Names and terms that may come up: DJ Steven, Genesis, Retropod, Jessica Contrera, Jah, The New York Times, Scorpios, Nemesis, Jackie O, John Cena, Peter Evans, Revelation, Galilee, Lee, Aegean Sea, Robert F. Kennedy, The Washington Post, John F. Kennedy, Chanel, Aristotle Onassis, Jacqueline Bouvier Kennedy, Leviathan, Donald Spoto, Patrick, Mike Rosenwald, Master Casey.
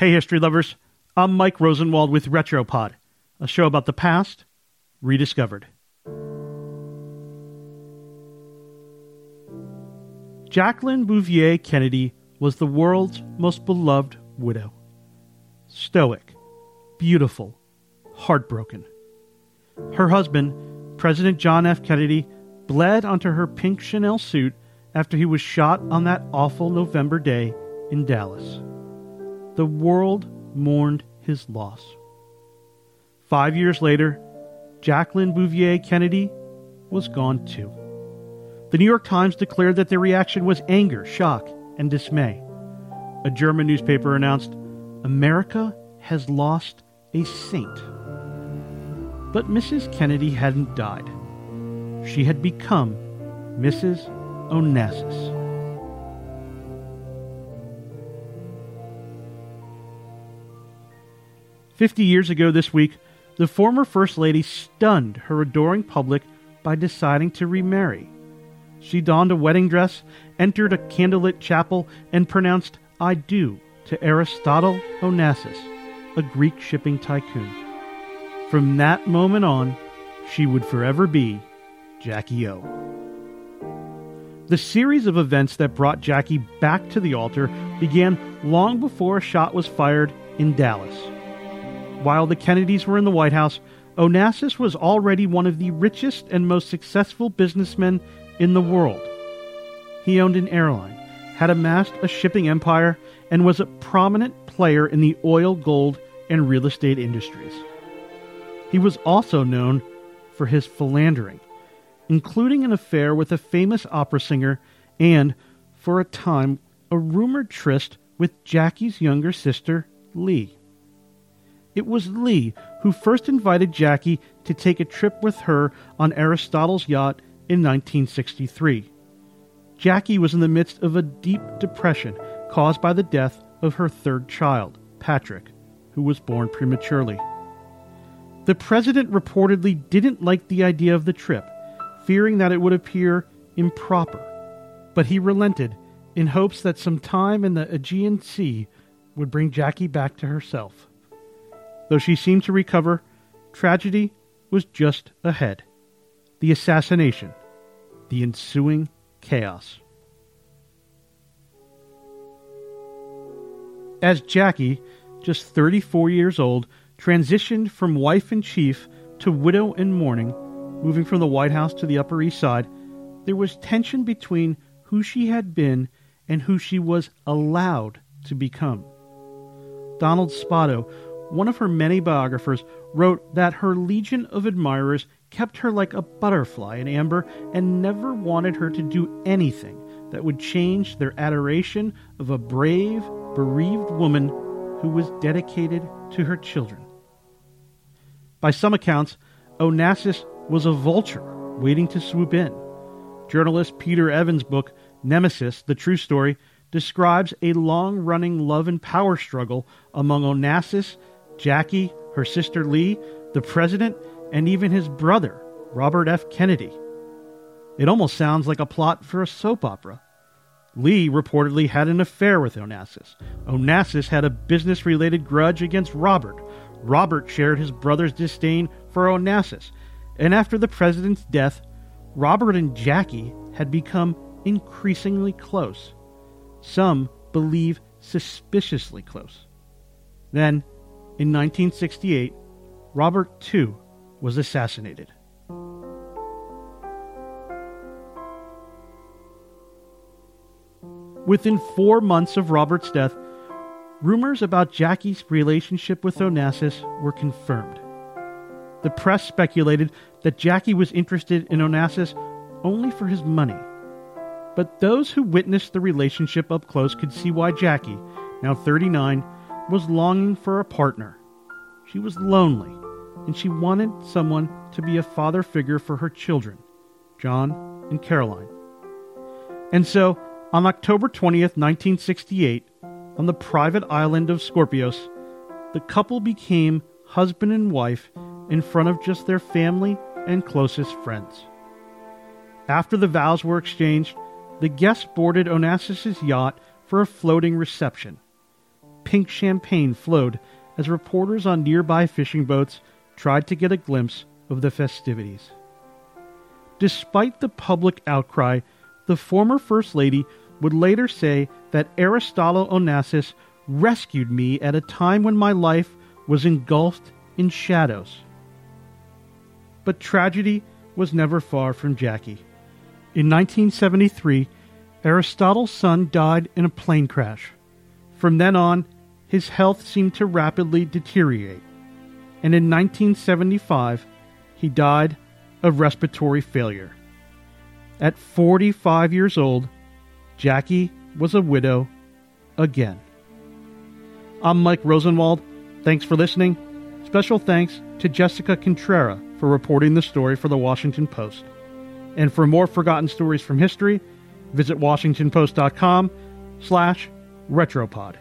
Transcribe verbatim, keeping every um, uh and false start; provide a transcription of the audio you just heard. Hey, history lovers. I'm Mike Rosenwald with Retropod, a show about the past rediscovered. Jacqueline Bouvier Kennedy was the world's most beloved widow. Stoic, beautiful, heartbroken. Her husband, President John F. Kennedy, bled onto her pink Chanel suit after he was shot on that awful November day in Dallas. The world mourned his loss. Five years later, Jacqueline Bouvier Kennedy was gone too. The New York Times declared that their reaction was anger, shock, and dismay. A German newspaper announced, "America has lost a saint." But Missus Kennedy hadn't died. She had become Missus Onassis. Fifty years ago this week, the former First Lady stunned her adoring public by deciding to remarry. She donned a wedding dress, entered a candlelit chapel, and pronounced "I do" to Aristotle Onassis, a Greek shipping tycoon. From that moment on, she would forever be Jackie O. The series of events that brought Jackie back to the altar began long before a shot was fired in Dallas. While the Kennedys were in the White House, Onassis was already one of the richest and most successful businessmen in the world. He owned an airline, had amassed a shipping empire, and was a prominent player in the oil, gold, and real estate industries. He was also known for his philandering, including an affair with a famous opera singer and, for a time, a rumored tryst with Jackie's younger sister, Lee. It was Lee who first invited Jackie to take a trip with her on Aristotle's yacht in nineteen sixty-three. Jackie was in the midst of a deep depression caused by the death of her third child, Patrick, who was born prematurely. The president reportedly didn't like the idea of the trip, fearing that it would appear improper, but he relented in hopes that some time in the Aegean Sea would bring Jackie back to herself. Though she seemed to recover, tragedy was just ahead. The assassination, the ensuing chaos. As Jackie, just thirty-four years old, transitioned from wife in chief to widow in mourning, moving from the White House to the Upper East Side, there was tension between who she had been and who she was allowed to become. Donald Spoto, one of her many biographers, wrote that her legion of admirers kept her like a butterfly in amber and never wanted her to do anything that would change their adoration of a brave, bereaved woman who was dedicated to her children. By some accounts, Onassis was a vulture waiting to swoop in. Journalist Peter Evans' book, Nemesis, The True Story, describes a long-running love and power struggle among Onassis, Jackie, her sister Lee, the president, and even his brother, Robert F. Kennedy. It almost sounds like a plot for a soap opera. Lee reportedly had an affair with Onassis. Onassis had a business-related grudge against Robert. Robert shared his brother's disdain for Onassis. And after the president's death, Robert and Jackie had become increasingly close. Some believe suspiciously close. Then, in nineteen sixty-eight, Robert, too, was assassinated. Within four months of Robert's death, rumors about Jackie's relationship with Onassis were confirmed. The press speculated that Jackie was interested in Onassis only for his money. But those who witnessed the relationship up close could see why Jackie, now thirty-nine, was longing for a partner. She was lonely, and she wanted someone to be a father figure for her children, John and Caroline. And so, on October twentieth, nineteen sixty-eight, on the private island of Scorpios, the couple became husband and wife in front of just their family and closest friends. After the vows were exchanged, the guests boarded Onassis's yacht for a floating reception. pink champagne flowed as reporters on nearby fishing boats tried to get a glimpse of the festivities. Despite the public outcry, the former First Lady would later say that Aristotle Onassis rescued me at a time when my life was engulfed in shadows. But tragedy was never far from Jackie. In nineteen seventy-three, Aristotle's son died in a plane crash. From then on, his health seemed to rapidly deteriorate, and in nineteen seventy-five, he died of respiratory failure. At forty-five years old, Jackie was a widow again. I'm Mike Rosenwald. Thanks for listening. Special thanks to Jessica Contrera for reporting the story for The Washington Post. And for more forgotten stories from history, visit washingtonpost.com slash retropod.